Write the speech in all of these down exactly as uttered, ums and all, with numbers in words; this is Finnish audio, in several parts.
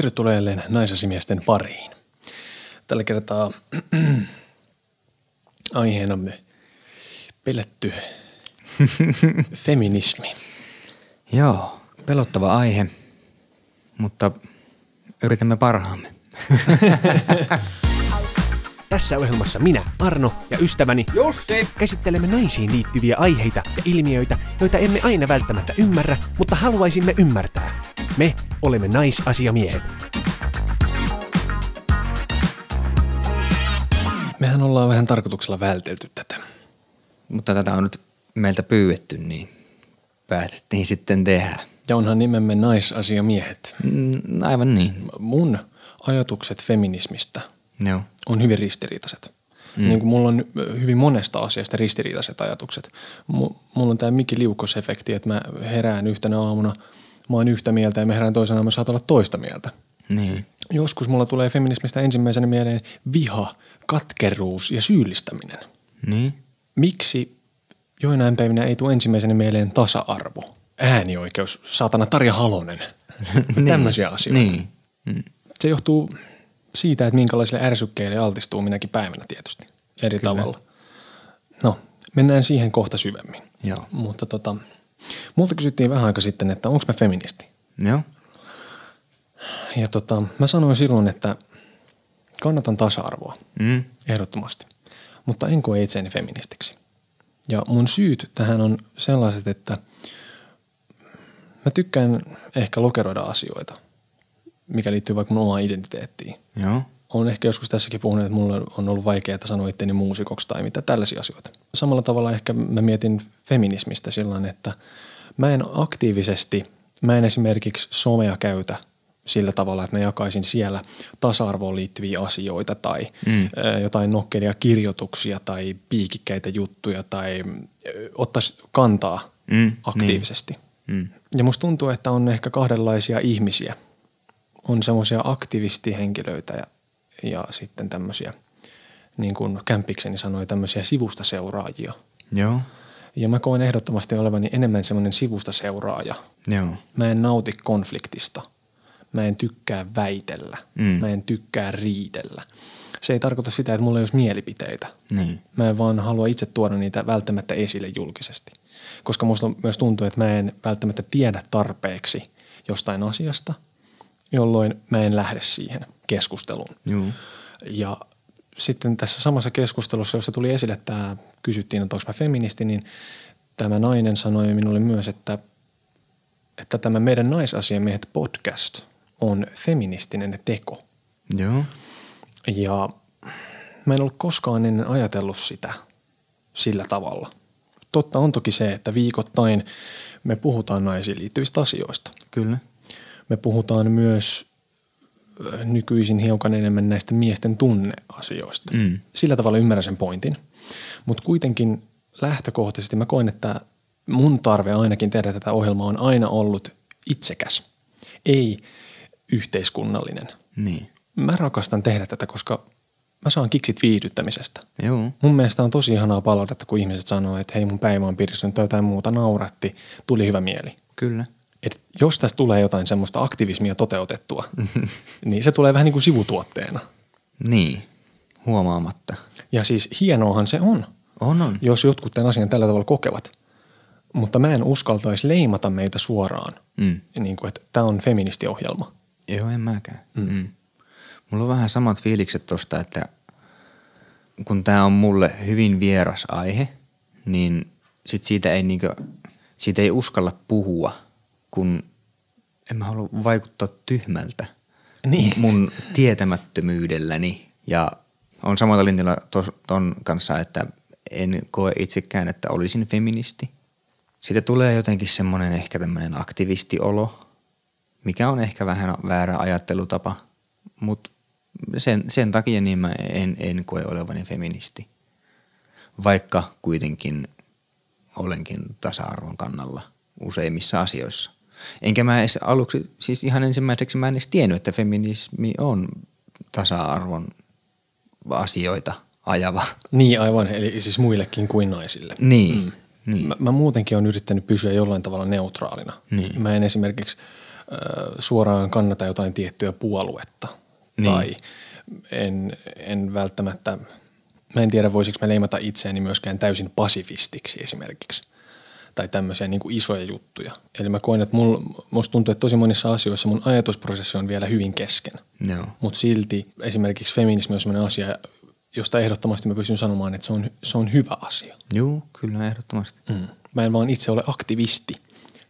Tervetuloa jälleen naisasimiesten pariin. Tällä kertaa aiheenamme pelätty feminismi. Joo, pelottava aihe, mutta yritämme parhaamme. Tässä ohjelmassa minä, Arno ja ystäväni Jussi käsittelemme naisiin liittyviä aiheita ja ilmiöitä, joita emme aina välttämättä ymmärrä, mutta haluaisimme ymmärtää. Me olemme naisasiamiehet. Mehän ollaan vähän tarkoituksella vältelty tätä. Mutta tätä on nyt meiltä pyydetty, niin päätettiin sitten tehdä. Ja onhan nimemme naisasiamiehet. Mm, aivan niin. Mun ajatukset feminismistä no. on hyvin ristiriitaiset. Mm. Niin kuin mulla on hyvin monesta asiasta ristiriitaiset ajatukset. M- mulla on tää mikiliukosefekti, että mä herään yhtenä aamuna – mä oon yhtä mieltä ja me herään toisena, mä saatan olla toista mieltä. Niin. Joskus mulla tulee feminismistä ensimmäisenä mieleen viha, katkeruus ja syyllistäminen. Niin. Miksi joinain päivinä ei tule ensimmäisenä mieleen tasa-arvo, äänioikeus, saatana Tarja Halonen, niin. tämmöisiä asioita. Niin. Mm. Se johtuu siitä, että minkälaisille ärsykkeille altistuu minäkin päivänä tietysti eri Kyllä. tavalla. No, mennään siihen kohta syvemmin. Joo. Mutta tota... Multa kysyttiin vähän aika sitten, että onko mä feministi. Joo. Ja tota, mä sanoin silloin, että kannatan tasa-arvoa, mm. ehdottomasti, mutta en koe itseäni feministiksi. Ja mun syyt tähän on sellaiset, että mä tykkään ehkä lokeroida asioita, mikä liittyy vaikka mun omaan identiteettiin. Joo. Olen ehkä joskus tässäkin puhunut, että mulle on ollut vaikeaa sanoa itseäni muusikoksi tai mitä tällaisia asioita. Samalla tavalla ehkä mä mietin feminismistä sillä, että mä en aktiivisesti, mä en esimerkiksi somea käytä sillä tavalla, että mä jakaisin siellä tasa-arvoon liittyviä asioita tai mm. jotain nokkelia kirjoituksia tai piikikkäitä juttuja tai ottaisi kantaa mm, aktiivisesti. Niin. Mm. Ja musta tuntuu, että on ehkä kahdenlaisia ihmisiä. On semmoisia aktivistihenkilöitä ja Ja sitten tämmöisiä, niin kuin kämpikseni sanoi, tämmöisiä sivustaseuraajia. Joo. Ja mä koen ehdottomasti olevani enemmän semmoinen sivustaseuraaja. Joo. Mä en nauti konfliktista. Mä en tykkää väitellä. Mm. Mä en tykkää riidellä. Se ei tarkoita sitä, että mulla ei olisi mielipiteitä. Niin. Mä en vaan halua itse tuoda niitä välttämättä esille julkisesti. Koska musta myös tuntuu, että mä en välttämättä tiedä tarpeeksi jostain asiasta, jolloin mä en lähde siihen keskusteluun. Joo. Ja sitten tässä samassa keskustelussa, jossa tuli esille tämä, kysyttiin, että onko mä feministi, niin tämä nainen sanoi minulle myös, että, että tämä meidän naisasiamiehet podcast on feministinen teko. Joo. Ja mä en ollut koskaan ennen ajatellut sitä sillä tavalla. Totta on toki se, että viikoittain me puhutaan naisiin liittyvistä asioista. Kyllä. Me puhutaan myös nykyisin hiukan enemmän näistä miesten tunneasioista. Mm. Sillä tavalla ymmärrän sen pointin. Mutta kuitenkin lähtökohtaisesti mä koen, että mun tarve ainakin tehdä tätä ohjelmaa on aina ollut itsekäs, ei yhteiskunnallinen. Niin. Mä rakastan tehdä tätä, koska mä saan kiksit viihdyttämisestä. Joo. Mun mielestä on tosi ihanaa palautetta, kun ihmiset sanoo, että hei mun päivä on piristynyt tai jotain muuta, nauratti, tuli hyvä mieli. Kyllä. Et jos tästä tulee jotain semmoista aktivismia toteutettua, niin se tulee vähän niin kuin sivutuotteena. Niin, huomaamatta. Ja siis hienoahan se on, on, on. Jos jotkut tämän asian tällä tavalla kokevat. Mutta mä en uskaltaisi leimata meitä suoraan, mm. niin kuin, että tämä on feministiohjelma. Joo, en mäkään. Mm. Mm. Mulla on vähän samat fiilikset tosta, että kun tämä on mulle hyvin vieras aihe, niin sit siitä ei, niinku, siitä ei uskalla puhua – kun en mä halua vaikuttaa tyhmältä niin. mun tietämättömyydelläni. Ja on samalla linjalla ton kanssa, että en koe itsekään, että olisin feministi. Siitä tulee jotenkin semmoinen ehkä tämmöinen aktivistiolo, mikä on ehkä vähän väärä ajattelutapa. Mutta sen, sen takia niin mä en, en koe olevani feministi, vaikka kuitenkin olenkin tasa-arvon kannalla useimmissa asioissa. Enkä mä edes aluksi, siis ihan ensimmäiseksi mä en edes tiennyt, että feminismi on tasa-arvon asioita ajava. Niin aivan, eli siis muillekin kuin naisille. Niin. Mm. niin. Mä, mä muutenkin olen yrittänyt pysyä jollain tavalla neutraalina. Niin. Mä en esimerkiksi suoraan kannata jotain tiettyä puoluetta niin. Tai en, en välttämättä, mä en tiedä voisiko mä leimata itseäni myöskään täysin pasifistiksi esimerkiksi tai tämmöisiä niin kuin isoja juttuja. Eli mä koen, että mul, musta tuntuu, että tosi monissa asioissa mun ajatusprosessi on vielä hyvin kesken, no. Mutta silti esimerkiksi feminismi on sellainen asia, josta ehdottomasti mä pystyn sanomaan, että se on, se on hyvä asia. Joo, kyllä ehdottomasti. Mm. Mä en vaan itse ole aktivisti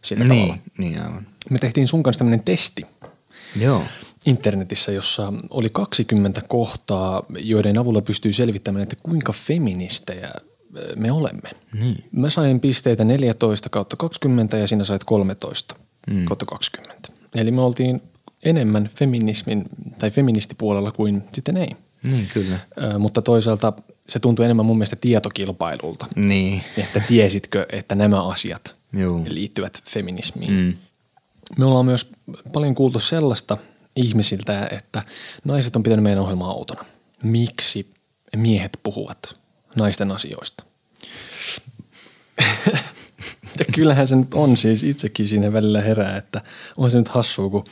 sillä niin, tavalla. Niin, aivan. Me tehtiin sun kanssa tämmöinen testi Joo. internetissä, jossa oli kaksikymmentä kohtaa, joiden avulla pystyy selvittämään, että kuinka feministejä me olemme. Niin. Mä sain pisteitä neljätoista kautta kaksikymmentä ja sinä sait kolmetoista kautta kaksikymmentä. Eli me oltiin enemmän feminismin tai feministipuolella kuin sitten ei. Niin, kyllä. Ö, mutta toisaalta se tuntui enemmän mun mielestä tietokilpailulta. Niin. Että tiesitkö, että nämä asiat Juu. liittyvät feminismiin. Mm. Me ollaan myös paljon kuultu sellaista ihmisiltä, että naiset on pitänyt meidän ohjelmaa outona. Miksi miehet puhuvat naisten asioista? Ja kyllähän se nyt on siis itsekin siinä välillä herää, että on se nyt hassua, kun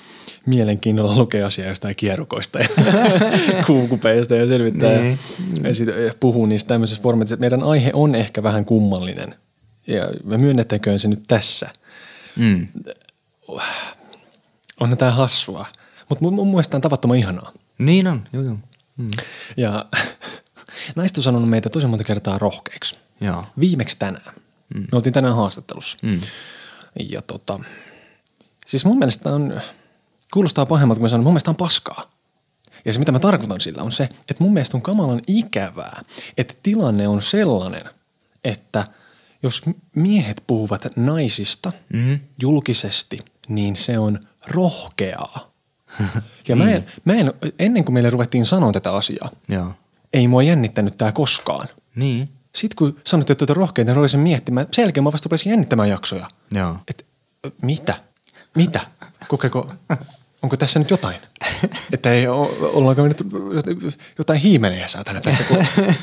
mielenkiinnolla lukee asiaa jostain kierukoista ja kuukupeista ja selvittää ja, ja sit puhuu niistä tämmöisessä formatissa. Meidän aihe on ehkä vähän kummallinen ja me myönnettäköön se nyt tässä. Mm. Onhan tää hassua, mutta mun, mun mielestä on tavattoman ihanaa. Niin on, joo joo. Mm. Ja naiset on sanonut meitä tosi monta kertaa rohkeiksi. Joo. Viimeksi tänään. Mm. Me oltiin tänään haastattelussa. Mm. Ja tota, siis mun mielestä on, kuulostaa pahemmalta, kun mä sanon, mun mielestä on paskaa. Ja se, mitä mä tarkoitan sillä, on se, että mun mielestä on kamalan ikävää, että tilanne on sellainen, että jos miehet puhuvat naisista mm. julkisesti, niin se on rohkeaa. Ja mä en, mä en, ennen kuin meille ruvettiin sanoa tätä asiaa, Joo. ei mua jännittänyt tää koskaan. Niin. Sitten kun sanoit, että tuota rohkeita, niin rupesin miettimään. Sen jälkeen mä vasta rupesin jännittämään jaksoja. Joo. Et, mitä? Mitä? Kokeeko, onko tässä nyt jotain? Että ei, ollaanko me nyt jotain hiimenejä saatana tässä, kun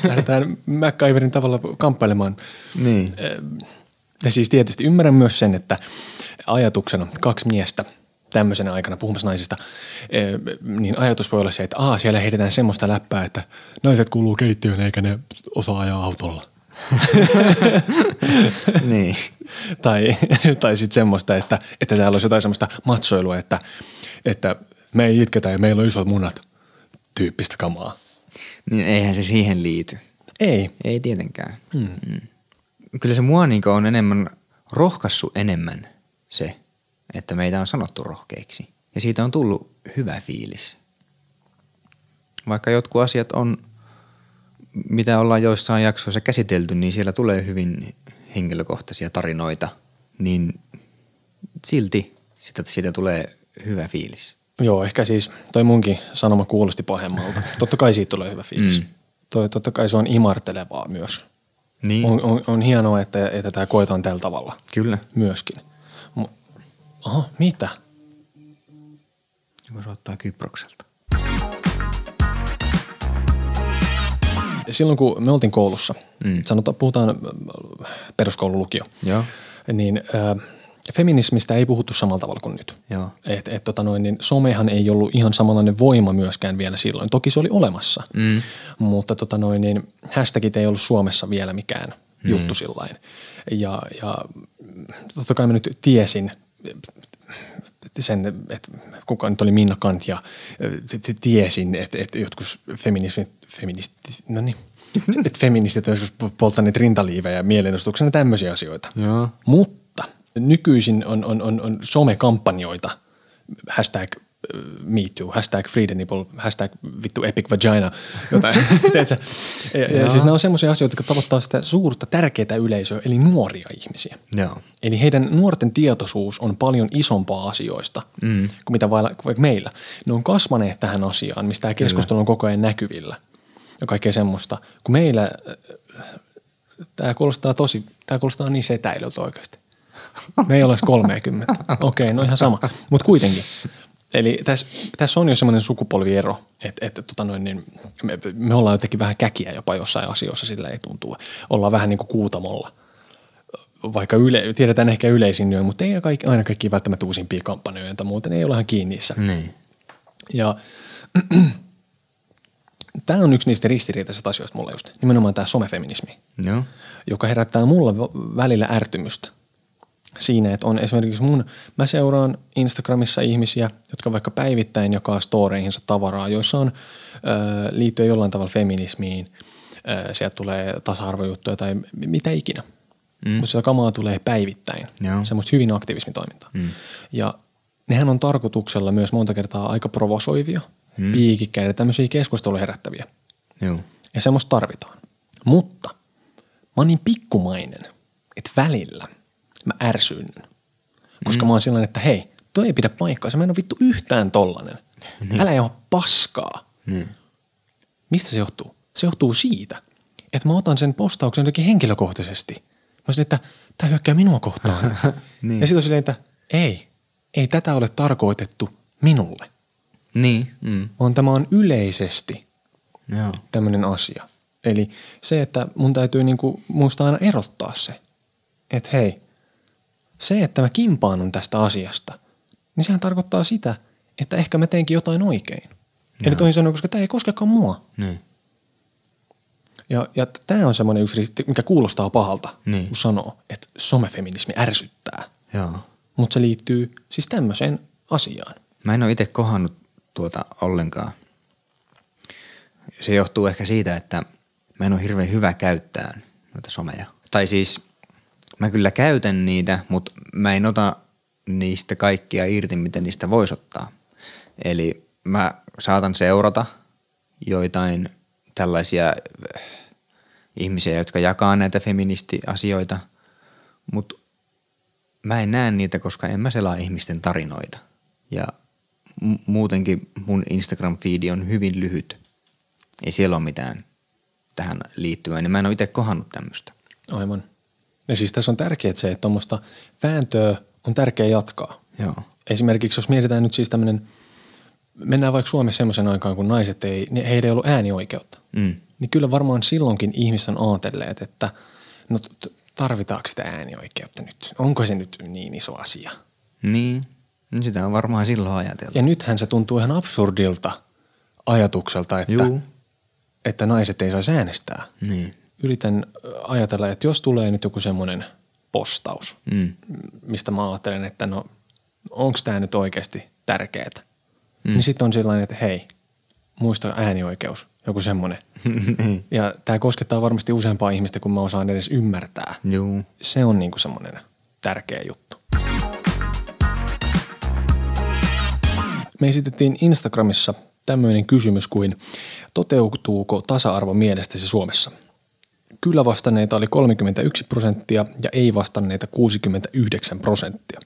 lähdetään MacGyverin tavalla kamppailemaan. Niin. Ja siis tietysti ymmärrän myös sen, että ajatuksena kaksi miestä tämmöisenä aikana puhumassa naisista, niin ajatus voi olla se, että aa, siellä heitetään semmoista läppää, että naiset kuuluu keittiöön eikä ne osaa ajaa autolla. Niin. Tai, tai sitten semmoista, että, että täällä olisi jotain semmoista matsoilua, että, että me ei itketä ja meillä on isot munat tyyppistä kamaa. Niin eihän se siihen liity. Ei. Ei tietenkään. Hmm. Mm. Kyllä se mua niin on enemmän, rohkaissut enemmän se, että meitä on sanottu rohkeiksi. Ja siitä on tullut hyvä fiilis. Vaikka jotkut asiat on, mitä ollaan joissain jaksoissa käsitelty, niin siellä tulee hyvin henkilökohtaisia tarinoita. Niin silti siitä, siitä tulee hyvä fiilis. Joo, ehkä siis toi munkin sanoma kuulosti pahemmalta. Totta kai siitä tulee hyvä fiilis. Mm. Toi, totta kai se on imartelevaa myös. Niin. On, on, on hienoa, että, että tämä koetaan tällä tavalla. Kyllä. Myöskin. Oho, mitä? Joku soittaa Kyprokselta. Silloin kun me oltiin koulussa, mm. sanotaan, puhutaan peruskoululukio, Joo. niin ö, feminismistä ei puhuttu samalla tavalla kuin nyt. Joo. Et, et, tota noin, niin somehan ei ollut ihan samanlainen voima myöskään vielä silloin. Toki se oli olemassa, mm. mutta tota noin, niin hashtagit ei ollut Suomessa vielä mikään mm. juttu sillain. Ja, ja totta kai mä nyt tiesin sen, että kuka nyt oli Minna Kant ja tiesin, että, että jotkut feministit, feministit, no niin, että feministit olisivat polttaneet rintaliivejä mielenostuksena tämmöisiä asioita. Joo. Mutta nykyisin on, on, on, on somekampanjoita, hashtag me too, hashtag free the nipple, hashtag vittu epic vagina, jotain, teetkö? Ja, ja siis nämä on semmoisia asioita, jotka tavoittaa sitä suurta, tärkeää yleisöä, eli nuoria ihmisiä. Joo. Eli heidän nuorten tietoisuus on paljon isompaa asioista mm. kuin mitä vailla, vaikka meillä. Ne on kasvaneet tähän asiaan, mistä tämä keskustelu on koko ajan näkyvillä ja kaikkea semmoista. Kun meillä, tämä kuulostaa tosi, tämä kuulostaa niin setäilyltä oikeasti. Me ei ole edes kolmekymmentä. Okei, no ihan sama, mutta kuitenkin. Eli tässä, tässä on jo semmoinen sukupolviero, että, että tota noin, niin me, me ollaan jotenkin vähän käkiä jopa jossain asioissa, sillä ei tuntuu. Ollaan vähän niin kuin kuutamolla vaikka yle, tiedetään ehkä yleisin yö, mutta ei aina kaikki välttämättä uusimpia kampanjoita, muuten ei ole ihan kiinni niissä. Niin. Ja tämä on yksi niistä ristiriitaisista asioista mulle just, nimenomaan tämä somefeminismi, no. joka herättää mulla välillä ärtymystä siinä, että on esimerkiksi mun, mä seuraan Instagramissa ihmisiä, jotka vaikka päivittäin jakaa storeihinsa tavaraa, joissa on ö, liittyen jollain tavalla feminismiin, ö, sieltä tulee tasa-arvojuttuja tai mitä ikinä. Mm. Mutta sitä kamaa tulee päivittäin, no. semmoista hyvin aktivismitoimintaa. Mm. Ja nehän on tarkoituksella myös monta kertaa aika provosoivia, mm. piikikkäitä, tämmöisiä keskustelua herättäviä. Joo. Ja semmoista tarvitaan. Mutta mä oon niin pikkumainen, että välillä mä ärsyynnyn, koska mm. mä oon sellainen, että hei, toi ei pidä paikkaansa, mä en ole vittu yhtään tollanen. Niin. Älä ei ole paskaa. Niin. Mistä se johtuu? Se johtuu siitä, että mä otan sen postauksen jotenkin henkilökohtaisesti. Mä sanoin, että tämä hyökkää minua kohtaan. Niin. Ja sitten on silleen, että ei, ei tätä ole tarkoitettu minulle. Niin. Mm. Vaan tämä on yleisesti Joo. tämmöinen asia. Eli se, että mun täytyy niinku muistaa aina erottaa se, että hei, se, että mä kimpaanun tästä asiasta, niin sehän tarkoittaa sitä, että ehkä mä teenkin jotain oikein. Joo. Eli toisin sanoen, koska tämä ei koskekaan mua. Niin. Ja, ja tämä on semmoinen yksi, mikä kuulostaa pahalta, niin. kun sanoo, että somefeminismi ärsyttää. Mutta se liittyy siis tämmöiseen asiaan. Mä en ole itse kohannut tuota ollenkaan. Se johtuu ehkä siitä, että mä en ole hirveän hyvä käyttää noita someja. Tai siis mä kyllä käytän niitä, mutta mä en ota niistä kaikkia irti, mitä niistä voisi ottaa. Eli mä saatan seurata joitain tällaisia ihmisiä, jotka jakaa näitä feministiasioita, mutta mä en näe niitä, koska en mä selaa ihmisten tarinoita. Ja muutenkin mun Instagram-fiidi on hyvin lyhyt. Ei siellä ole mitään tähän liittyvää, niin mä en ole itse kohannut tämmöistä. Aivan. Ja siis tässä on tärkeää se, että tuommoista vääntöä on tärkeää jatkaa. Joo. Esimerkiksi jos mietitään nyt siis tämmöinen, mennään vaikka Suomessa semmoisen aikaan, kun naiset ei, heillä ei ollut äänioikeutta. Mm. Niin kyllä varmaan silloinkin ihmiset on ajatelleet, että no tarvitaanko sitä äänioikeutta nyt? Onko se nyt niin iso asia? Niin, no sitä on varmaan silloin ajateltu. Ja nythän se tuntuu ihan absurdilta ajatukselta, että, että naiset ei saisi äänestää. Niin. Yritän ajatella, että jos tulee nyt joku semmoinen postaus, mm. mistä mä ajattelen, että no onko tämä nyt oikeasti tärkeää? Mm. Niin sitten on sellainen, että hei, muista äänioikeus, joku semmoinen. Ja tämä koskettaa varmasti useampaa ihmistä, kun mä osaan edes ymmärtää. Juu. Se on niinku semmoinen tärkeä juttu. Me esitettiin Instagramissa tämmöinen kysymys kuin, toteutuuko tasa-arvo mielestäsi Suomessa? Kyllä vastanneita oli kolmekymmentäyksi prosenttia ja ei vastanneita kuusikymmentäyhdeksän prosenttia.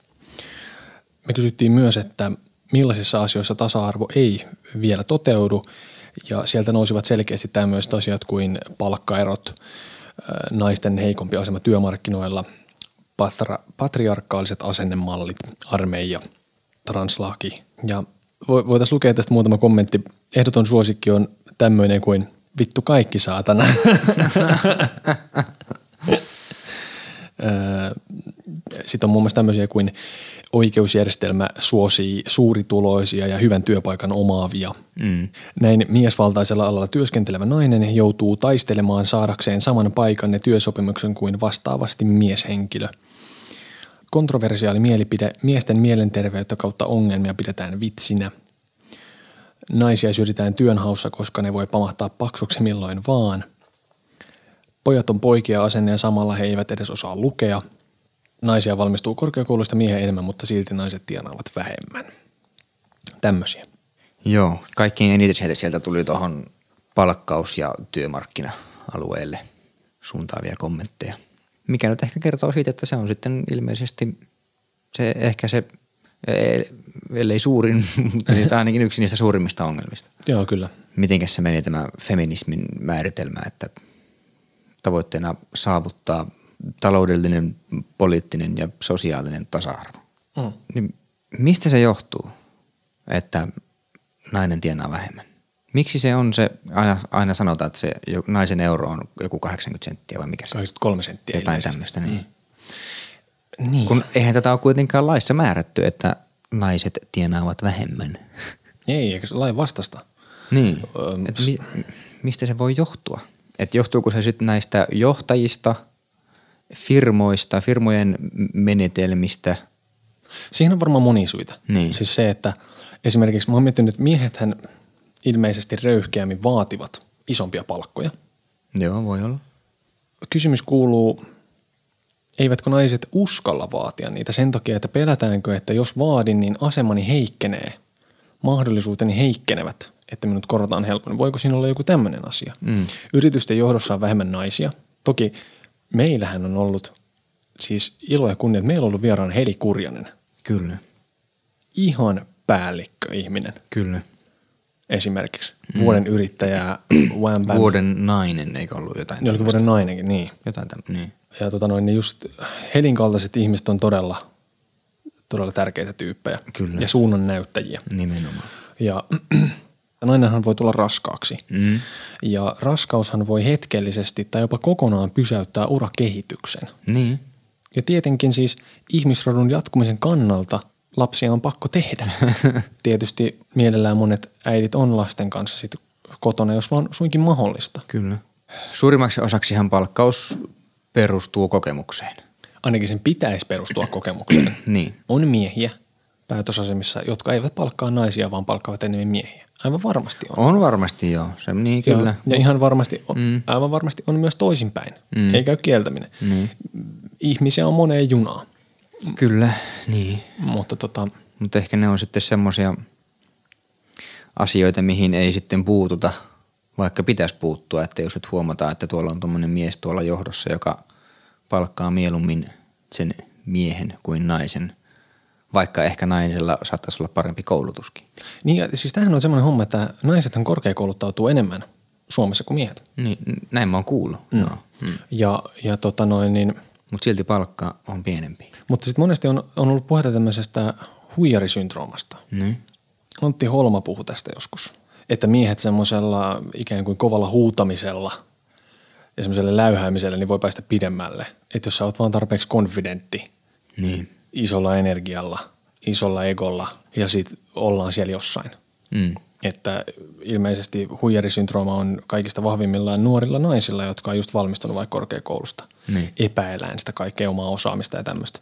Me kysyttiin myös, että millaisissa asioissa tasa-arvo ei vielä toteudu, ja sieltä nousivat selkeästi tämmöiset asiat kuin palkkaerot, naisten heikompi asema työmarkkinoilla, patriarkaaliset asennemallit, armeija, translaki. Ja voitaisiin lukea tästä muutama kommentti. Ehdoton suosikki on tämmöinen kuin vittu kaikki saatana. Sitten on muun muassa tämmöisiä kuin oikeusjärjestelmä suosii suurituloisia ja hyvän työpaikan omaavia. Mm. Näin miesvaltaisella alalla työskentelevä nainen joutuu taistelemaan saadakseen saman paikan ja työsopimuksen kuin vastaavasti mieshenkilö. Kontroversiaali mielipide, miesten mielenterveyttä kautta ongelmia pidetään vitsinä. Naisia syrjitään työnhaussa, koska ne voi pamahtaa paksuksi milloin vaan. Pojat on poikia asenne ja samalla he eivät edes osaa lukea. Naisia valmistuu korkeakouluista miehiä enemmän, mutta silti naiset tienaavat vähemmän. Tämmöisiä. Joo, kaikkein eniten sieltä tuli tuohon palkkaus- ja työmarkkina-alueelle suuntaavia kommentteja. Mikä nyt ehkä kertoo siitä, että se on sitten ilmeisesti se ehkä se, ellei suurin, mutta siis ainakin yksi niistä suurimmista ongelmista. Joo, kyllä. Mitenkäs se meni tämä feminismin määritelmä, että tavoitteena saavuttaa taloudellinen, poliittinen ja sosiaalinen tasa-arvo. Mm. Niin mistä se johtuu, että nainen tienaa vähemmän? Miksi se on se, aina, aina sanotaan, että se naisen euro on joku kahdeksankymmentä senttiä vai mikä se on? kahdeksankymmentäkolme senttiä. Jotain tämmöistä, niin. Mm. Niin. Kun eihän tätä ole kuitenkaan laissa määrätty, että naiset tienaavat vähemmän. Ei, eikö lain vastasta? Niin. Ähm, mi- mistä se voi johtua? Et johtuuko se sitten näistä johtajista, firmoista, firmojen menetelmistä? Siihen on varmaan monia syitä. Niin. Siis se, että esimerkiksi mä oon miettinyt, että miehethän ilmeisesti röyhkeämmin vaativat isompia palkkoja. Joo, voi olla. Kysymys kuuluu, eivätkö naiset uskalla vaatia niitä sen takia, että pelätäänkö, että jos vaadin, niin asemani heikkenee, mahdollisuuteni heikkenevät, että minut korotaan helpommin. Voiko siinä olla joku tämmöinen asia? Mm. Yritysten johdossa on vähemmän naisia. Toki meillähän on ollut siis ilo ja kunnia, että meillä on ollut vieraan Heli Kurjanen. Kyllä. Ihan päällikkö ihminen. Kyllä. Esimerkiksi vuoden mm. yrittäjää. Vuoden nainen, eikö ollut jotain? Jollekin vuoden nainenkin, niin. Jotain tämmöistä, niin. Ja tota noin, niin just Helin kaltaiset ihmiset on todella, todella tärkeitä tyyppejä. Kyllä. Ja suunnannäyttäjiä. Nimenomaan. Ja nainenhan voi tulla raskaaksi. Mm. Ja raskaushan voi hetkellisesti tai jopa kokonaan pysäyttää urakehityksen. Niin. Ja tietenkin siis ihmisrodun jatkumisen kannalta lapsia on pakko tehdä. Tietysti mielellään monet äidit on lasten kanssa sit kotona, jos vaan suinkin mahdollista. Kyllä. Suurimmaksi osaksihan palkkaus perustuu kokemukseen. Ainakin sen pitäisi perustua kokemukseen. Niin. On miehiä päätösasemissa, jotka eivät palkkaa naisia, vaan palkkaavat enemmän miehiä. Aivan varmasti on. On varmasti joo, se niin kyllä. Ja, ja ihan varmasti on, mm. aivan varmasti on myös toisinpäin. Mm. Ei käy kieltäminen. Niin. Ihmisiä on moneen junaan. Kyllä, niin. Mutta tota, Mut ehkä ne on sitten semmoisia asioita, mihin ei sitten puututa, vaikka pitäisi puuttua. Että jos nyt huomataan, että tuolla on tuommoinen mies tuolla johdossa, joka palkkaa mieluummin sen miehen kuin naisen, vaikka ehkä naisella saattaisi olla parempi koulutuskin. Niin ja siis tämähän on semmoinen homma, että naisethan korkeakouluttautuu enemmän Suomessa kuin miehet. Niin, näin mä oon kuullut. Mm. No. Mm. Ja, ja tota noin niin... Mutta silti palkka on pienempi. Mutta sitten monesti on, on ollut puhetta tämmöisestä huijarisyndroomasta. Mm. Lontti Holma puhui tästä joskus, että miehet semmoisella ikään kuin kovalla huutamisella ja semmoisella läyhäämisellä niin voi päästä pidemmälle. Että jos sä oot vaan tarpeeksi konfidentti, niin isolla energialla, isolla egolla ja sit ollaan siellä jossain. Mm. Että ilmeisesti huijarisyndrooma on kaikista vahvimmillaan nuorilla naisilla, jotka on just valmistunut vaikka korkeakoulusta. Niin. Epäilään sitä kaikkea omaa osaamista ja tämmöistä,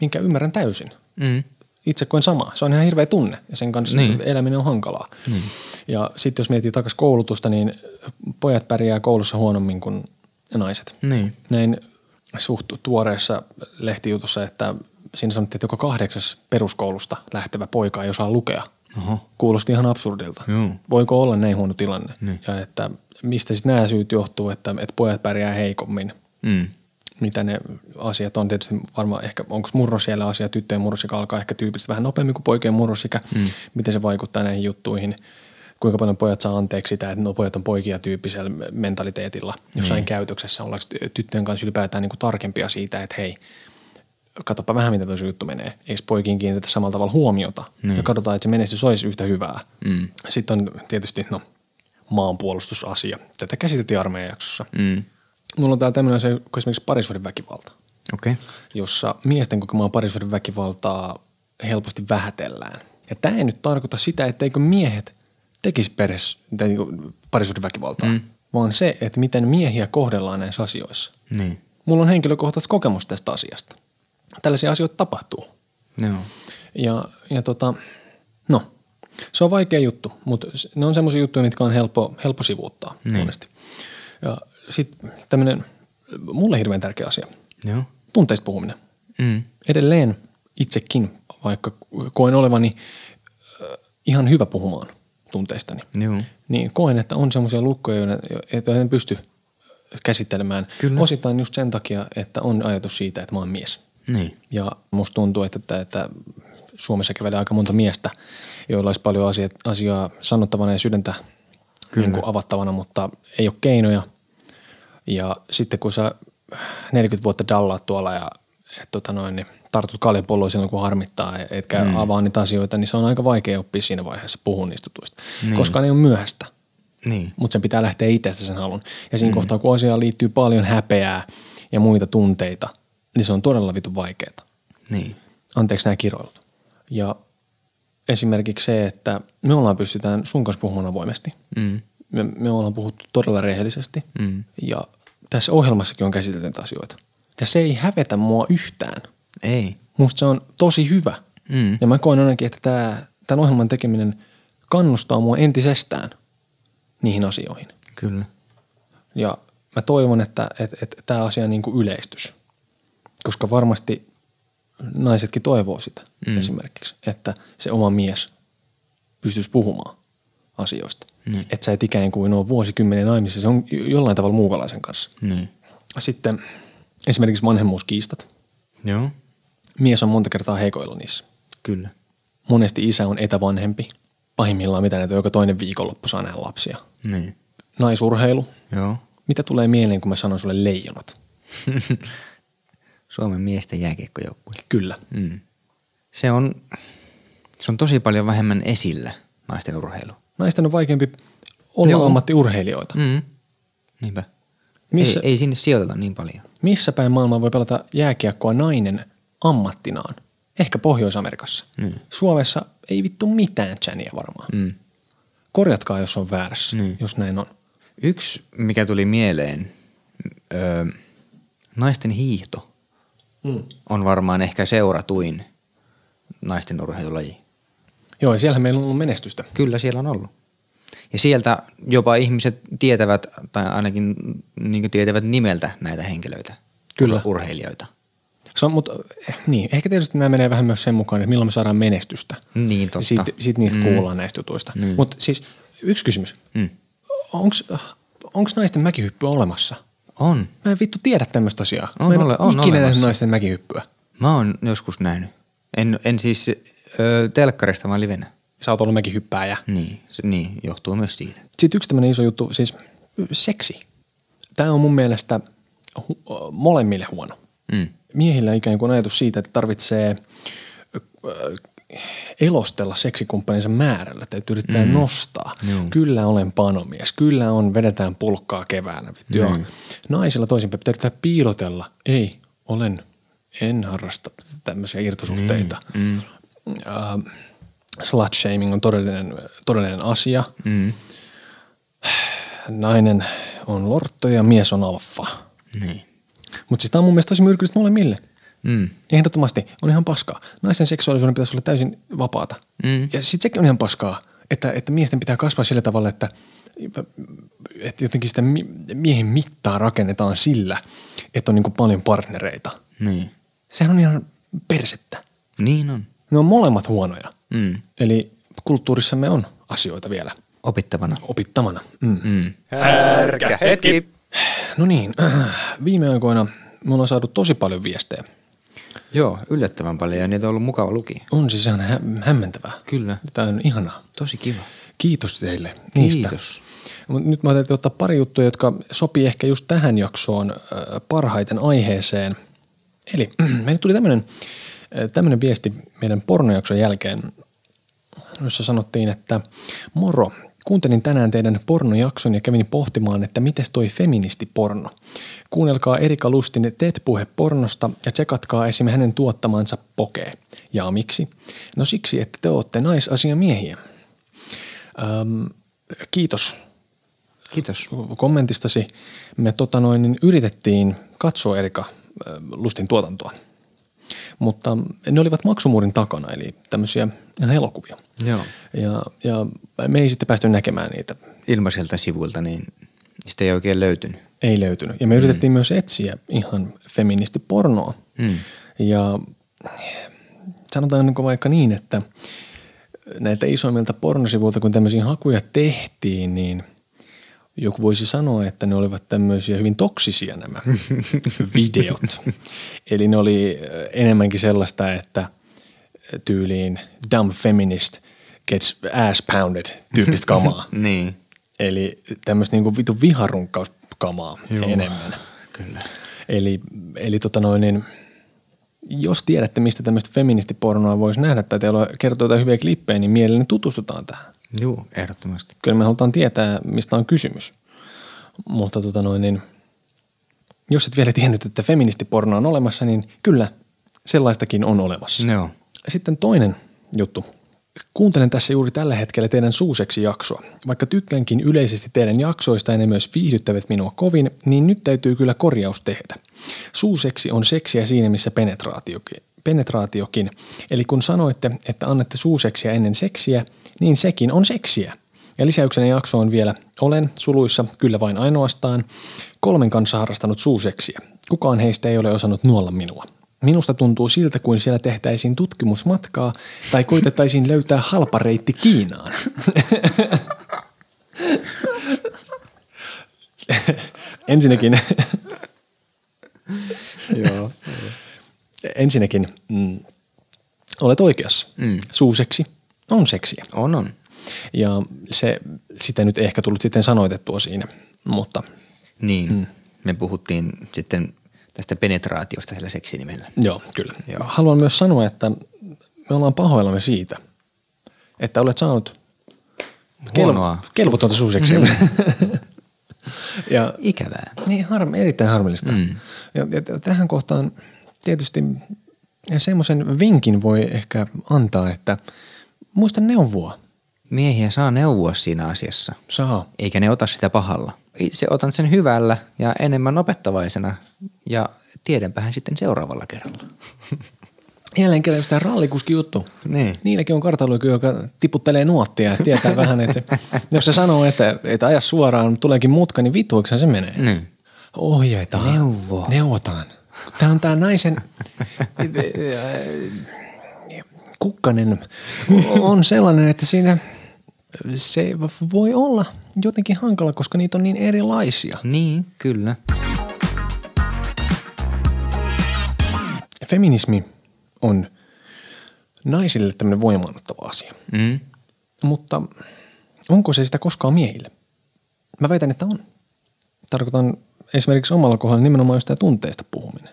minkä ymmärrän täysin. Mm. Itse koen samaa. Se on ihan hirveä tunne ja sen kanssa niin eläminen on hankalaa. Niin. Ja sitten jos miettii takaisin koulutusta, niin pojat pärjää koulussa huonommin kuin naiset. Niin. Näin suht tuoreessa lehtijutussa, että siinä sanottiin, että joka kahdeksas peruskoulusta lähtevä poika ei osaa lukea. Oho. Kuulosti ihan absurdilta. Joo. Voiko olla näin huono tilanne? Niin. Ja että mistä sitten nämä syyt johtuu, että, että pojat pärjää heikommin? Mm. Mitä ne asiat on? Tietysti varmaan ehkä, onko murrosielä asia, tyttöjen murrosikä alkaa ehkä tyypillisesti vähän nopeammin kuin poikien murrosikä. Mm. Miten se vaikuttaa näihin juttuihin? Kuinka paljon pojat saa anteeksi sitä, että no pojat on poikia tyyppisellä mentaliteetilla jossain mm. käytöksessä. Ollaanko tyttöjen kanssa ylipäätään niin kuin tarkempia siitä, että hei, katsoppa vähän, mitä tuossa juttu menee. Eikö poikiin kiinnitetä samalla tavalla huomiota? Niin. Ja katsotaan, että se menestys olisi yhtä hyvää. Mm. Sitten on tietysti no, maanpuolustusasia. Tätä käsiteltiin armeijan jaksossa. Mm. Mulla on täällä tämmöinen se, kun esimerkiksi parisuuden väkivalta, okay, jossa miesten kokemaa parisuuden väkivaltaa helposti vähätellään. Ja tämä ei nyt tarkoita sitä, etteikö miehet tekisi peres, tai parisuuden väkivaltaa, mm. vaan se, että miten miehiä kohdellaan näissä asioissa. Niin. Mulla on henkilökohtaisesti kokemus tästä asiasta. Tällaisia asioita tapahtuu. Joo. Ja, ja tota, no, se on vaikea juttu, mutta ne on semmoisia juttuja, mitkä on helppo, helppo sivuuttaa niin monesti. Ja sitten tämmöinen, mulle hirveän tärkeä asia, joo, tunteista puhuminen. Mm. Edelleen itsekin, vaikka koen olevani äh, ihan hyvä puhumaan tunteistani, joo, niin koen, että on semmoisia lukkoja, joita en pysty käsittelemään. Kyllä. Osittain just sen takia, että on ajatus siitä, että mä oon mies. Niin. Ja musta tuntuu, että, että Suomessa kävelee aika monta miestä, joilla olisi paljon asiat, asiaa sanottavana ja sydäntä niin kuin avattavana, mutta ei ole keinoja. Ja sitten kun sä neljäkymmentä vuotta dallaat tuolla ja et, tota noin, niin tartut kaljapolloon silloin, kun harmittaa, etkä mm. avaa niitä asioita, niin se on aika vaikea oppia siinä vaiheessa puhua niistä tuista, niin, koska ne on myöhäistä. Niin. Mutta sen pitää lähteä itsestä sen halun. Ja siinä mm. kohtaa, kun asiaan liittyy paljon häpeää ja muita tunteita, niin se on todella vitun vaikeeta. Niin. Anteeksi nämä kiroilut. Ja esimerkiksi se, että me ollaan pystytään sun kanssa puhumaan avoimesti. Mm. Me, me ollaan puhuttu todella rehellisesti mm. ja tässä ohjelmassakin on käsitelty asioita. Ja se ei hävetä mua yhtään. Ei. Musta se on tosi hyvä. Mm. Ja mä koen ainakin, että tää, tämän ohjelman tekeminen kannustaa mua entisestään niihin asioihin. Kyllä. Ja mä toivon, että et, et, et tämä asia on niin kuin yleistys, koska varmasti naisetkin toivoo sitä mm. esimerkiksi, että se oma mies pystyisi puhumaan asioista. Niin. Että sä et ikään kuin ole vuosikymmenen naimissa, se on jollain tavalla muukalaisen kanssa. Niin. Sitten esimerkiksi vanhemmuuskiistat. Joo. Mies on monta kertaa heikoilla niissä. Kyllä. Monesti isä on etävanhempi. Pahimmillaan mitä näitä, joka toinen viikonloppu saa nähdä lapsia. Niin. Naisurheilu. Joo. Mitä tulee mieleen, kun mä sanon sulle leijonat? Suomen miesten jääkiekkojoukkue. Kyllä. Mm. Se on, se on tosi paljon vähemmän esillä, naisten urheilu. Naisten on vaikeampi olla Joo. ammattiurheilijoita. Mm. Niinpä. Missä, ei, ei sinne sijoiteta niin paljon. Missä päin maailmaa voi pelata jääkiekkoa nainen ammattinaan? Ehkä Pohjois-Amerikassa. Mm. Suomessa ei vittu mitään chania varmaan. Mm. Korjatkaa, jos on väärässä, mm. jos näin on. Yksi, mikä tuli mieleen, öö, naisten hiihto mm. on varmaan ehkä seuratuin naisten urheilulaji. Joo, ja siellä meillä on ollut menestystä. Kyllä, siellä on ollut. Ja sieltä jopa ihmiset tietävät, tai ainakin niin tietävät nimeltä näitä henkilöitä, Kyllä. urheilijoita. Se on, mutta niin, ehkä tietysti nämä menee vähän myös sen mukaan, että milloin me saadaan menestystä. Niin, totta. Sitten sit niistä mm. kuullaan näistä jutuista. Mm. Mutta siis yksi kysymys. Mm. Onko naisten mäkihyppyä olemassa? On. Mä en vittu tiedä tämmöistä asiaa. On, mä en ole, ole ikinä nähnyt naisten mäkihyppyä. Mä oon joskus nähnyt. En, en siis ö, telkkarista, vaan livenä. Sä oot ollut mäkihyppääjä. Niin, se, niin, johtuu myös siitä. Sitten yksi tämmöinen iso juttu, siis seksi. Tää on mun mielestä hu- molemmille huono. Mm. Miehillä ikään kuin ajatus siitä, että tarvitsee elostella seksikumppaninsa määrällä, täytyy yrittää mm. nostaa. Mm. Kyllä olen panomies, kyllä on, vedetään pulkkaa keväällä. Mm. Joo. Naisilla toisinpäin pitää yrittää piilotella, ei, olen, en harrasta tämmöisiä irtosuhteita. Mm. Mm. Uh, slut-shaming on todellinen, todellinen asia. Mm. Nainen on lortto ja mies on alfa. Niin. Mutta siis tämä on mun mielestä tosi myrkyllistä molemmille. Mm. Ehdottomasti on ihan paskaa. Naisten seksuaalisuuden pitäisi olla täysin vapaata. Mm. Ja sitten sekin on ihan paskaa, että, että miesten pitää kasvaa sillä tavalla, että, että jotenkin sitä miehen mittaa rakennetaan sillä, että on niin kuin paljon partnereita. Niin. Sehän on ihan persettä. Niin on. Ne on molemmat huonoja. Mm. Eli kulttuurissamme on asioita vielä. Opittavana. Opittavana. Mm. Mm. Härkä hetki. No niin, viime aikoina me ollaan saatu tosi paljon viestejä. Joo, yllättävän paljon ja niitä on ollut mukava lukia. On siis ihan hä- hämmentävää. Kyllä. Tämä on ihanaa. Tosi kiva. Kiitos teille niistä. Kiitos. Mut nyt mä ajattelin ottaa pari juttuja, jotka sopii ehkä just tähän jaksoon äh, parhaiten aiheeseen. Eli meille tuli tämmöinen äh, viesti meidän pornojakson jälkeen, jossa sanottiin, että moro. Kuuntelin tänään teidän pornojakson ja kävin pohtimaan, että mites toi feministiporno. Kuunnelkaa Erika Lustin TED-puhe pornosta ja tsekatkaa esim. Hänen tuottamansa pokee. Ja miksi? No siksi, että te ootte naisasiamiehiä. Ähm, kiitos. Kiitos. Kommentistasi. Me tota noin, yritettiin katsoa Erika äh, Lustin tuotantoa, mutta ne olivat maksumuurin takana, eli tämmöisiä elokuvia. Joo. Ja, ja me ei sitten päästy näkemään niitä. Ilmaiselta sivuilta, niin sitä ei oikein löytynyt. Ei löytynyt. Ja me mm. yritettiin myös etsiä ihan feministipornoa. Mm. Ja sanotaan vaikka niin, että näitä isoimmilta pornosivuilta, kun tämmöisiä hakuja tehtiin, niin joku voisi sanoa, että ne olivat tämmöisiä hyvin toksisia nämä videot. Eli ne oli enemmänkin sellaista, että tyyliin dumb feminist gets ass pounded -tyyppistä kamaa. Niin. Eli tämmöistä niinku vitu viharunkkauskamaa enemmän. Kyllä. Eli, eli tota noin, niin jos tiedätte, mistä tämmöistä feministipornoa voisi nähdä tai teillä kertoo jotain hyviä klippejä, niin mielelläni tutustutaan tähän. Joo, ehdottomasti. Kyllä me halutaan tietää, mistä on kysymys. Mutta tota noin, niin jos et vielä tiennyt, että feministiporno on olemassa, niin kyllä sellaistakin on olemassa. No. Sitten toinen juttu. Kuuntelen tässä juuri tällä hetkellä teidän suuseksi jaksoa. Vaikka tykkäänkin yleisesti teidän jaksoista ja ne myös viihdyttävät minua kovin, niin nyt täytyy kyllä korjaus tehdä. Suuseksi on seksiä siinä, missä penetraatiokin. penetraatiokin. Eli kun sanoitte, että annatte suuseksiä ennen seksiä, niin sekin on seksiä. Ja lisäyksenä jaksoon vielä olen suluissa kyllä vain ainoastaan kolmen kanssa harrastanut suuseksiä. Kukaan heistä ei ole osannut nuolla minua. Minusta tuntuu siltä, kuin siellä tehtäisiin tutkimusmatkaa tai koitettaisiin löytää halpa reitti Kiinaan. Ensinnäkin, Joo. ensinnäkin mm, olet oikeassa. Mm. Suuseksi on seksiä. On, on. Ja se, sitä nyt ehkä tullut sitten sanoitettua siinä, mutta. Niin, mm. me puhuttiin sitten tästä penetraatiosta sillä seksinimellä. Joo, kyllä. Joo. Haluan myös sanoa, että me ollaan pahoillamme siitä, että olet saanut kelvo- kelvotonta suuseksiä. Mm. ja, Ikävää. Niin, harm, erittäin harmillista. Mm. Ja, ja tähän kohtaan tietysti semmoisen vinkin voi ehkä antaa, että muista neuvoa. Miehiä saa neuvoa siinä asiassa. Saa. Eikä ne ota sitä pahalla. Itse otan sen hyvällä ja enemmän opettavaisena ja tiedänpähän sitten seuraavalla kerralla. Jälleen kerran sitä rallikuski juttu. Niin. Niilläkin on kartailukyky, joka tiputtelee nuottia ja tietää vähän, että jos se sanoo, että, että aja suoraan, tuleekin mutka, niin vituiksihan se menee. Niin. Ohjeitaan. Neuvoa. Neuvotaan. Tämä on tämä naisen kukkanen on sellainen, että siinä se voi olla jotenkin hankala, koska niitä on niin erilaisia. Niin, kyllä. Feminismi on naisille tämmöinen voimaannuttava asia, mm. mutta onko se sitä koskaan miehille? Mä väitän, että on. Tarkoitan esimerkiksi omalla kohdalla nimenomaan just tämä tunteista puhuminen.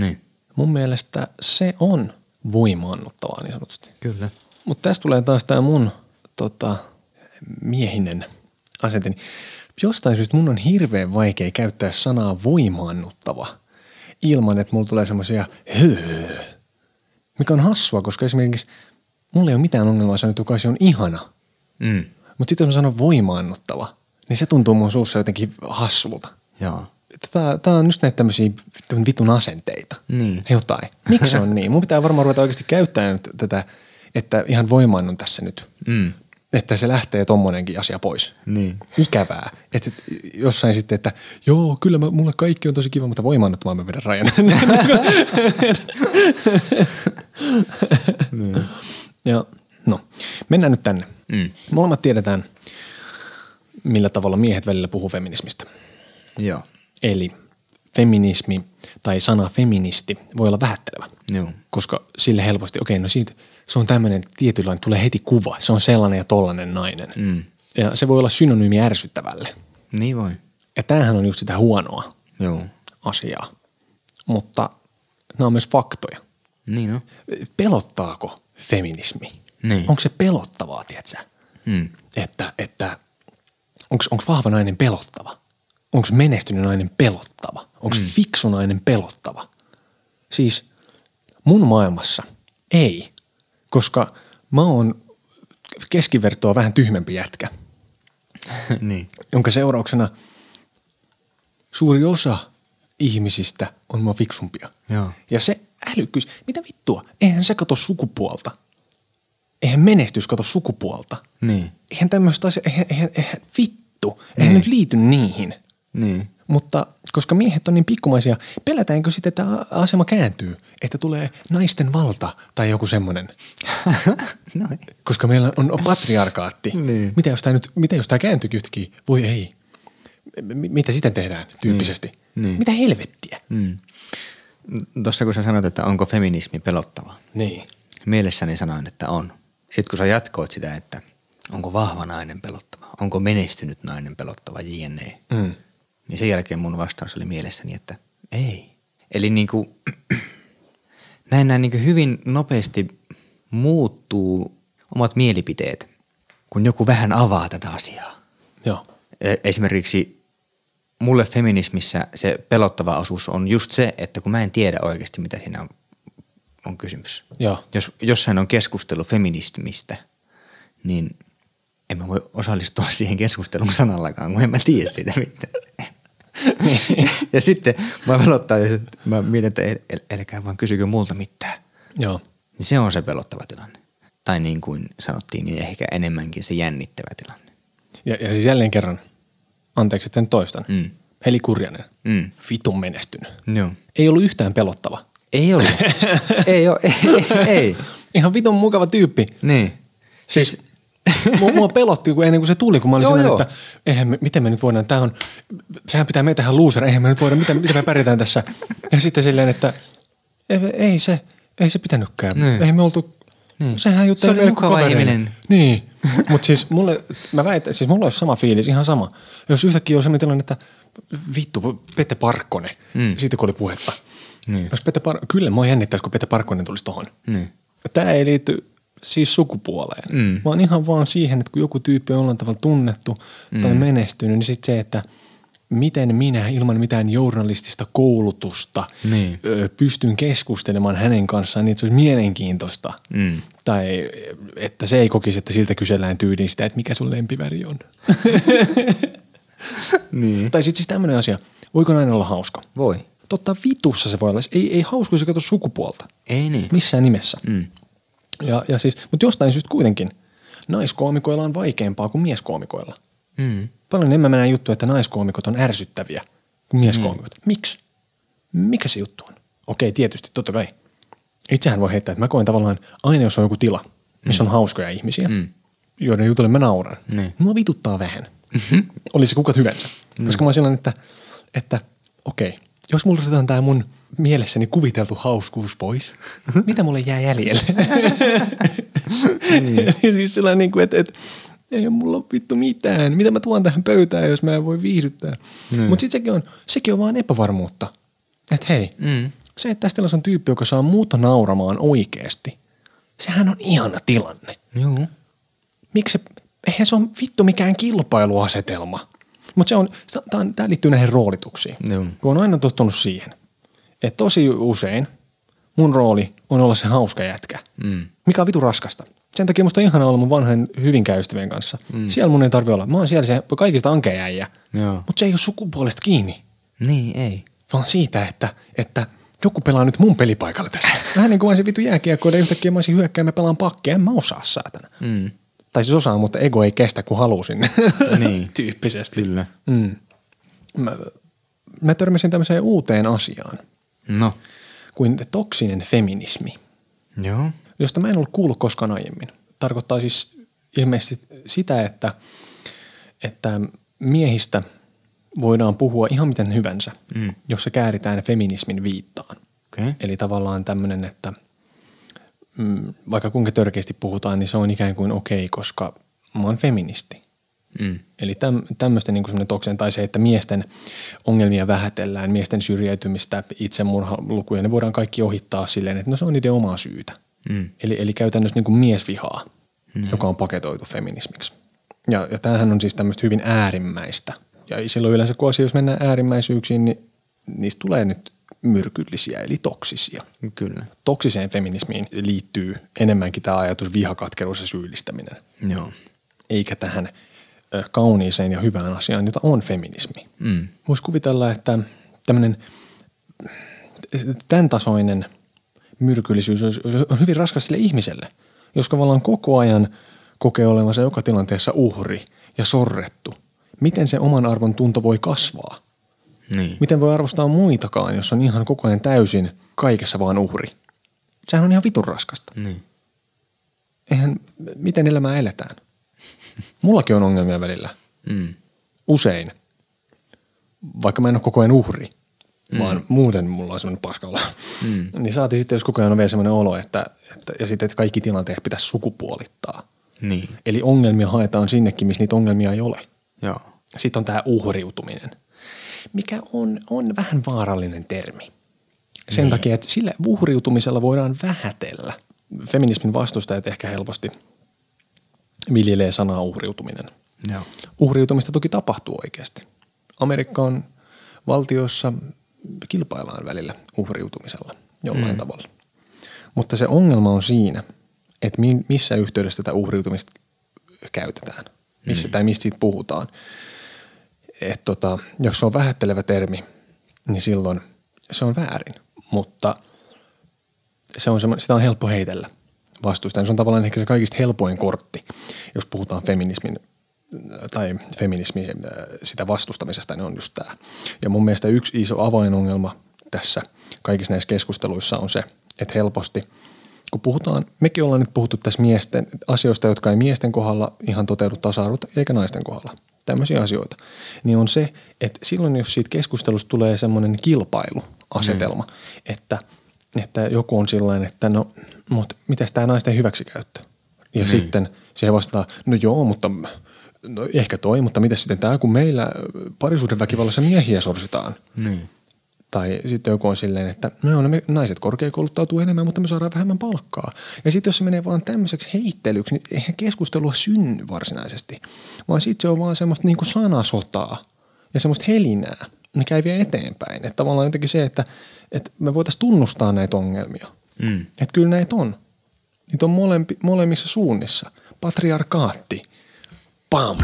Niin. Mun mielestä se on voimaannuttavaa niin sanotusti. Kyllä. Mutta tässä tulee taas tämä mun tota, miehinen asenteeni. Jostain syystä mun on hirveän vaikea käyttää sanaa voimaannuttava ilman, että mulla tulee semmoisia höööö, mikä on hassua, koska esimerkiksi mulla ei ole mitään ongelmaa sanoa, että kukaan se on ihana. Mm. Mutta sitten jos mä sanon voimaannuttava, niin se tuntuu mun suussa jotenkin hassulta. Joo. Tämä on just näitä tämmöisiä vitun asenteita. Niin. Jotain. Miksi se on niin? Mun pitää varmaan ruveta oikeasti käyttämään tätä, että ihan voimaannun tässä nyt. Mm. Että se lähtee tommonenkin asia pois. Niin. Ikävää. Että jossain sitten, että joo, kyllä mä, mulle kaikki on tosi kiva, mutta voimaannuttomaan mä vedän rajan. niin. Ja no, mennään nyt tänne. Mm. Molemmat tiedetään, millä tavalla miehet välillä puhuu feminismistä. Joo. Eli feminismi tai sana feministi voi olla vähättelevä, Joo. koska sille helposti, okei, no siitä se on tämmöinen tietynlainen, tulee heti kuva, se on sellainen ja tollainen nainen. Mm. Ja se voi olla synonyymi ärsyttävälle. Niin voi. Ja tämähän on just sitä huonoa Joo. asiaa, mutta nämä on myös faktoja. Niin on. Pelottaako feminismi? Niin. Onko se pelottavaa, tietsä? Mm. Että, että onko, onko vahva nainen pelottava? Onko menestynyt nainen pelottava? Onko mm. fiksu nainen pelottava? Siis mun maailmassa ei, koska mä oon keskivertoa vähän tyhmempi jätkä, niin. jonka seurauksena suuri osa ihmisistä on mua fiksumpia. Joo. Ja se älykkyys, mitä vittua, eihän se kato sukupuolta. Eihän menestys kato sukupuolta. Niin. Eihän tämmöistä asiaa, eihän, eihän, eihän vittu, eihän niin. nyt liity niihin. Niin. Mutta koska miehet on niin pikkumaisia, pelätäänkö sitten, että asema kääntyy, että tulee naisten valta tai joku semmoinen? Noin. Koska meillä on, on patriarkaatti. Niin. Mitä jos tämä nyt, mitä jos tämä kääntyykin yhtäkkiä? Voi ei. M- mitä sitä tehdään tyyppisesti? Niin. Mitä helvettiä? Mm. Tuossa kun sä sanoit, että onko feminismi pelottavaa. Niin. Mielessäni sanoin, että on. Sitten kun sä jatkoit sitä, että onko vahva nainen pelottava, onko menestynyt nainen pelottava, jne. Mm. Niin sen jälkeen mun vastaus oli mielessäni, että ei. Eli niin kuin, näin näin niin kuin hyvin nopeasti muuttuu omat mielipiteet, kun joku vähän avaa tätä asiaa. Joo. Esimerkiksi mulle feminismissä se pelottava osuus on just se, että kun mä en tiedä oikeasti, mitä siinä on, on kysymys. Joo. Jos, jos hän on keskustellut feminismistä, niin en mä voi osallistua siihen keskusteluun sanallakaan, kun en mä tiedä siitä mitään. Ja sitten mä pelottaa, jos mä mietin, että el- elkää vaan kysykö multa mitään. Joo. Niin se on se pelottava tilanne. Tai niin kuin sanottiin, niin ehkä enemmänkin se jännittävä tilanne. Ja, ja siis jälleen kerran, anteeksi, että en toistan. Mm. Heli Kurjanen, mm. vitun menestynyt. Joo. Ei ollut yhtään pelottava. Ei ollut. ei ole, ei, ei, ei. Ihan vitun mukava tyyppi. Niin. Siis... siis mua pelotti ennen kuin se tuli, kun mä olin siinä, että eihän me, miten me nyt voidaan, tää on, sehän pitää meitä ihan loser, eihän me nyt voida, miten, miten me pärjätään tässä. Ja sitten silleen, että ei, ei se, ei se pitänytkään. Niin. Ei me oltu, niin. Sehän juttu oli mukava ihminen. Niin, mutta siis mulle, mä väitän, siis mulla olisi sama fiilis, ihan sama. Jos yhtäkkiä on sellainen tilanne, että vittu, Pete Parkkonen, mm. siitä kun oli puhetta. Niin. Jos Pete Park, kyllä mua jännittäisi, kun Pete Parkkonen tulisi tohon. Niin. Tää ei liity... siis sukupuoleen, mm. vaan ihan vaan siihen, että kun joku tyyppi on jollain tavalla tunnettu mm. tai menestynyt, niin sitten se, että miten minä ilman mitään journalistista koulutusta niin. ö, pystyn keskustelemaan hänen kanssaan, niin että se olisi mielenkiintoista. Mm. Tai että se ei kokisi, että siltä kysellään tyyliin sitä, että mikä sun lempiväri on. niin. Tai sitten siis tämmöinen asia, voiko nainen olla hauska? Voi. Totta vitussa se voi olla. Ei, ei hauska, jos se kato sukupuolta. Ei niin. Missään nimessä. Mm. Ja, ja siis, mutta jostain syystä kuitenkin naiskoomikoilla on vaikeampaa kuin mieskoomikoilla. Mm. Paljon enemmän mennään juttu, että naiskoomikot on ärsyttäviä kuin mieskoomikot. Mm. Miksi? Mikä se juttu on? Okei, tietysti, totta kai. Itsehän voi heittää, että mä koen tavallaan aina, jos on joku tila, missä mm. on hauskoja ihmisiä, mm. joiden jutulle mä nauran. Mm. Mua vituttaa vähän. Mm-hmm. Oli se kukat hyvänsä. Mm. Koska mä oon silloin, että, että okei, jos mulla otetaan tää mun... mielessäni kuviteltu hauskuus pois. Mitä mulle jää jäljelle? niin. Siis sellainen niin kuin, että, että ei mulla ole vittu mitään. Mitä mä tuon tähän pöytään, jos mä en voi viihdyttää? Niin. Mutta sitten sekin on, sekin on vaan epävarmuutta. Että hei, mm. se, että tässä tilassa on tyyppi, joka saa muuta nauramaan oikeasti. Sehän on ihana tilanne. Joo. Miksi se, eihän se ole vittu mikään kilpailuasetelma. Mutta tämä liittyy näihin roolituksiin. Joo. Kun on aina tottunut siihen. Et tosi usein mun rooli on olla se hauska jätkä, mm. mikä on vitu raskasta. Sen takia musta on ihanaa olla mun vanhojen hyvinkään ystävien kanssa. Mm. Siellä mun ei tarvi olla. Mä oon siellä se kaikista ankeajäijä, mutta se ei ole sukupuolesta kiinni. Niin, ei. Vaan siitä, että, että joku pelaa nyt mun pelipaikalla tässä. Vähän niin kuin mä se vitu jääkiekkoille, yhtäkkiä mä olisin hyökkää ja mä pelaan pakkia. En mä osaa, saatana. Mm. Tai siis osaan, mutta ego ei kestä, kun haluu sinne. Niin. Tyyppisesti. Kyllä. Mm. Mä, mä törmäsin tämmöiseen uuteen asiaan. No. Kuin toksinen feminismi, joo. Josta mä en ollut kuullut koskaan aiemmin. Tarkoittaa siis ilmeisesti sitä, että, että miehistä voidaan puhua ihan miten hyvänsä, mm. jos se kääritään feminismin viittaan. Okay. Eli tavallaan tämmöinen, että mm, vaikka kuinka törkeästi puhutaan, niin se on ikään kuin okei, koska mä oon feministi. Mm. Eli täm, tämmöisten niin semmoinen toksinen, tai se, että miesten ongelmia vähätellään, miesten syrjäytymistä, itsemurhalukuja, ne voidaan kaikki ohittaa silleen, että no se on niiden omaa syytä. Mm. Eli, eli käytännössä niin kuin miesvihaa, mm. joka on paketoitu feminismiksi. Ja, ja tämähän on siis tämmöistä hyvin äärimmäistä. Ja silloin yleensä kun asia, jos mennään äärimmäisyyksiin, niin niistä tulee nyt myrkyllisiä, eli toksisia. Kyllä. Toksiseen feminismiin liittyy enemmänkin tämä ajatus vihakatkeruus ja syyllistäminen. Joo. Eikä tähän... kauniiseen ja hyvään asiaan, jota on feminismi. Mm. Voisi kuvitella, että tämmöinen tämän tasoinen myrkyllisyys on hyvin raskas sille ihmiselle, joska tavallaan koko ajan kokee olevansa joka tilanteessa uhri ja sorrettu. Miten se oman arvon tunto voi kasvaa? Niin. Miten voi arvostaa muitakaan, jos on ihan koko ajan täysin kaikessa vaan uhri? Sehän on ihan vitun raskasta. Niin. Eihän, miten elämää eletään? Mullakin on ongelmia välillä. Mm. Usein. Vaikka mä en ole koko ajan uhri, mm. vaan muuten mulla on semmoinen paska olla. Mm. Niin saati sitten, jos koko ajan on vielä semmoinen olo, että, että, ja sitten, että kaikki tilanteet pitäisi sukupuolittaa. Niin. Eli ongelmia haetaan sinnekin, missä niitä ongelmia ei ole. Joo. Sitten on tämä uhriutuminen, mikä on, on vähän vaarallinen termi. Sen niin. takia, että sillä uhriutumisella voidaan vähätellä. Feminismin vastustajat ehkä helposti viljelee sanaa uhriutuminen. Joo. Uhriutumista toki tapahtuu oikeasti. Amerikan valtioissa kilpaillaan välillä uhriutumisella jollain mm. tavalla. Mutta se ongelma on siinä, että missä yhteydessä tätä uhriutumista käytetään missä, mm. tai mistä siitä puhutaan. Et tota, jos se on vähättelevä termi, niin silloin se on väärin, mutta se on sitä on helppo heitellä vastuusta. Se on tavallaan ehkä se kaikista helpoin kortti, jos puhutaan feminismin tai feminismin sitä vastustamisesta, niin on just tämä. Ja mun mielestä yksi iso avainongelma tässä kaikissa näissä keskusteluissa on se, että helposti kun puhutaan, mekin ollaan nyt puhuttu tässä miesten asioista, jotka ei miesten kohdalla ihan toteudu tasa-arvot eikä naisten kohdalla, tämmöisiä asioita, niin on se, että silloin jos siitä keskustelusta tulee semmoinen kilpailuasetelma, mm. että, että joku on sillain, että no, mutta mitäs tämä naisten hyväksikäyttö? Ja mm. sitten siihen vastaa, no joo, mutta no ehkä toi, mutta mitäs sitten tämä, kun meillä parisuhdeväkivallassa miehiä sorsitaan? Mm. Tai sitten joku on silleen, että no, no me naiset korkeakouluttautuu enemmän, mutta me saadaan vähemmän palkkaa. Ja sitten jos se menee vaan tämmöiseksi heittelyksi, niin eihän keskustelua synny varsinaisesti. Vaan sitten se on vaan semmoista niin kuin sanasotaa ja semmoista helinää, mikä ei vie eteenpäin. Että tavallaan jotenkin se, että, että me voitaisiin tunnustaa näitä ongelmia. Mm. Että kyllä näitä on. Niitä on molempi, molemmissa suunnissa. Patriarkaatti. Pam!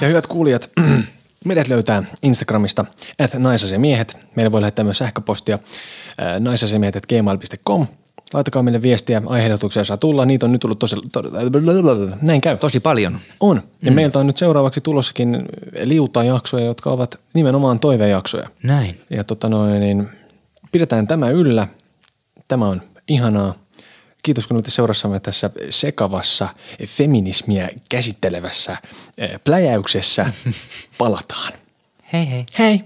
Ja hyvät kuulijat, meidät löytää Instagramista at naisasemiehet. Meille voi lähettää myös sähköpostia naisasemiehet at gmail dot com. Laitakaa meille viestiä, aiheehdotuksia saa tulla. Niitä on nyt tullut tosi, to, näin käy. Tosi paljon. On. Ja mm. meiltä on nyt seuraavaksi tulossakin liuta jaksoja, jotka ovat nimenomaan toivejaksoja. Näin. Ja tota noin, niin pidetään tämä yllä. Tämä on ihanaa. Kiitos, kun olette seurassamme tässä sekavassa feminismiä käsittelevässä pläjäyksessä. Palataan. Hei hei. Hei.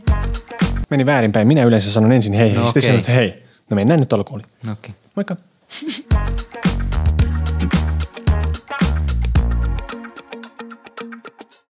Meni väärinpäin. Minä yleensä sanon ensin hei. No, sitten okay. Sanoin, hei. No mennään nyt alkuun. Okei. Okay. Moikka.